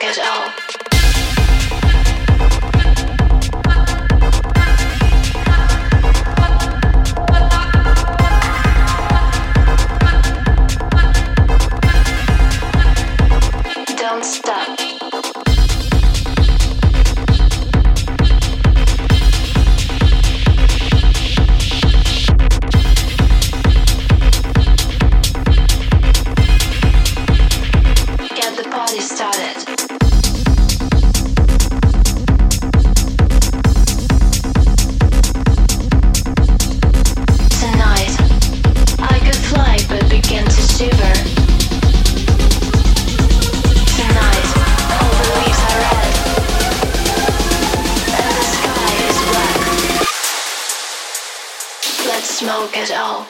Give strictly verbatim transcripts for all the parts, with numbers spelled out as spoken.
smoke at all. Smoke at all.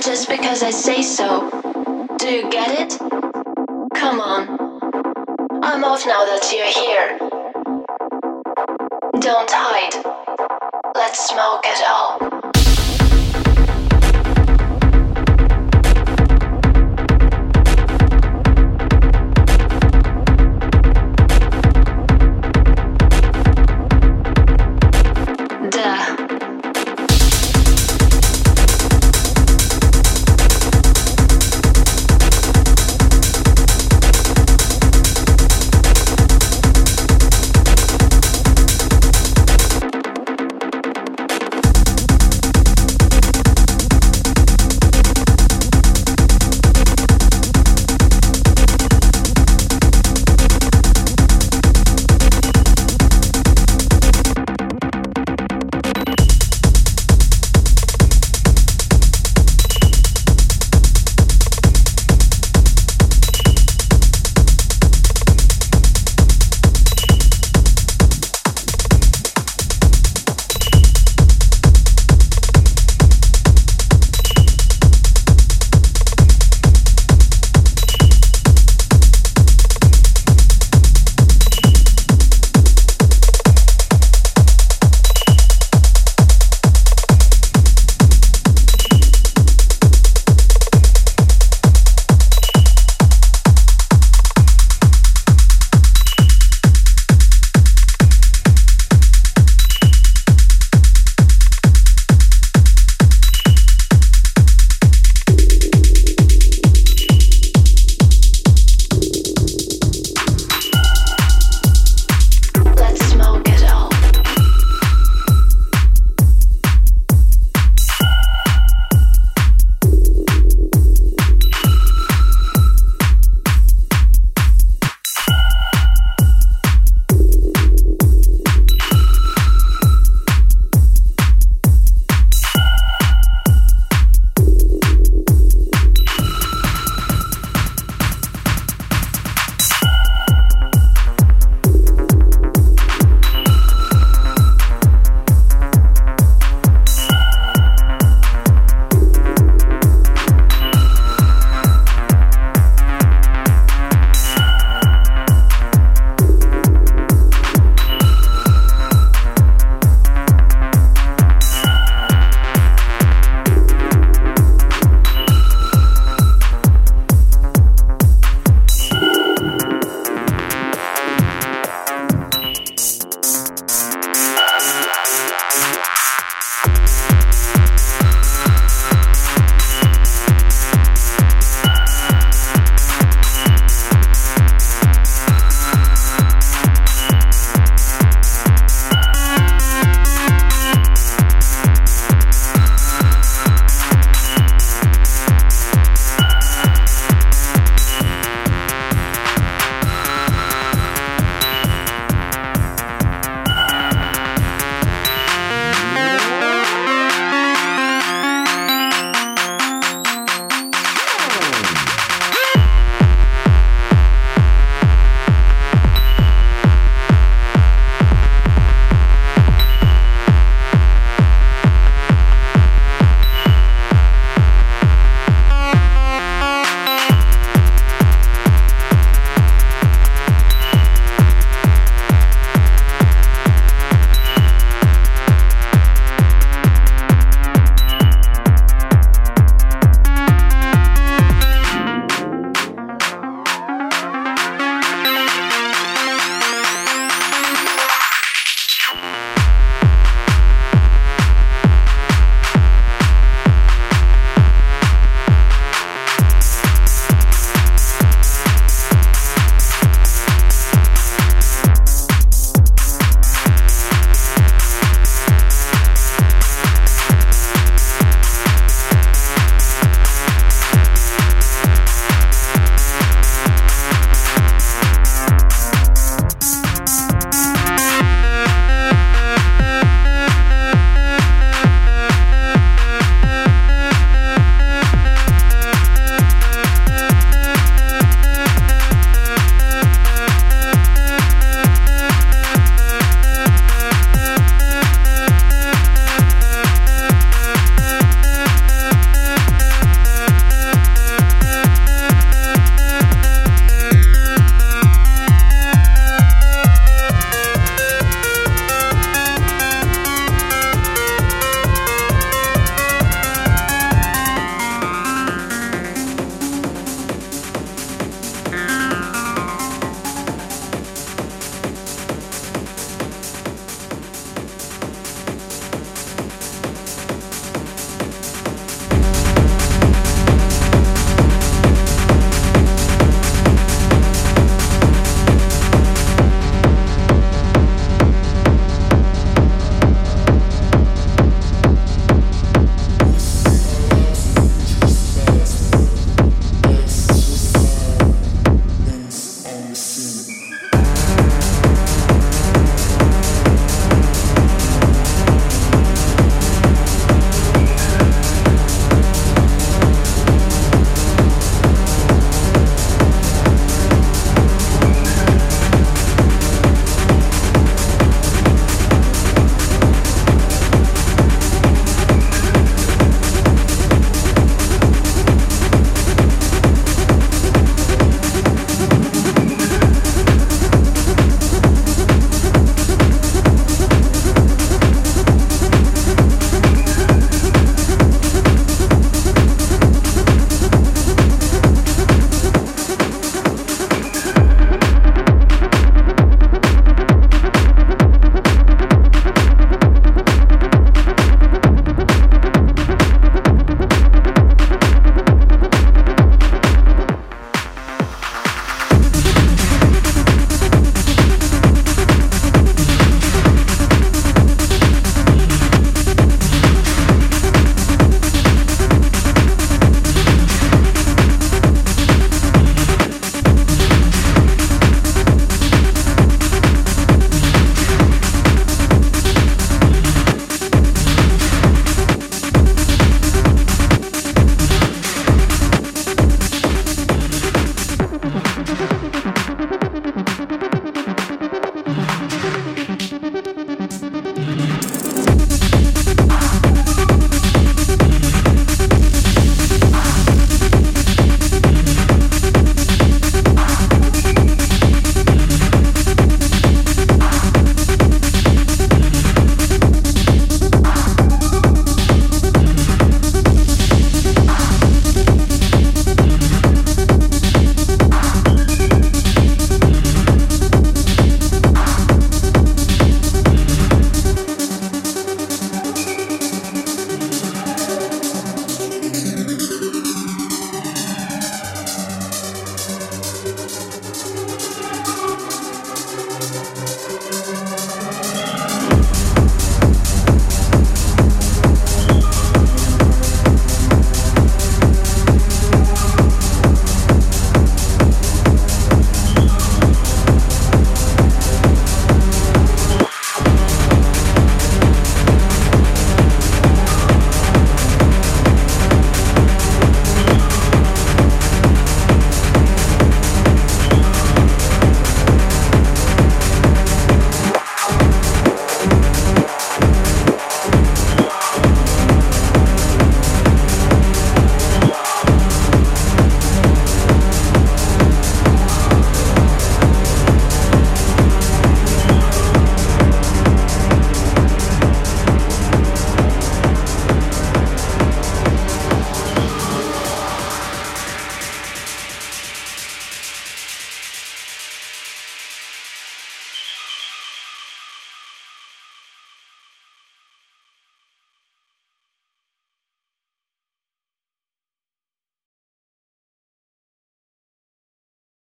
Just because I say so. Do you get it? Come on. I'm off now that you're here. Don't hide. Let's smoke it all.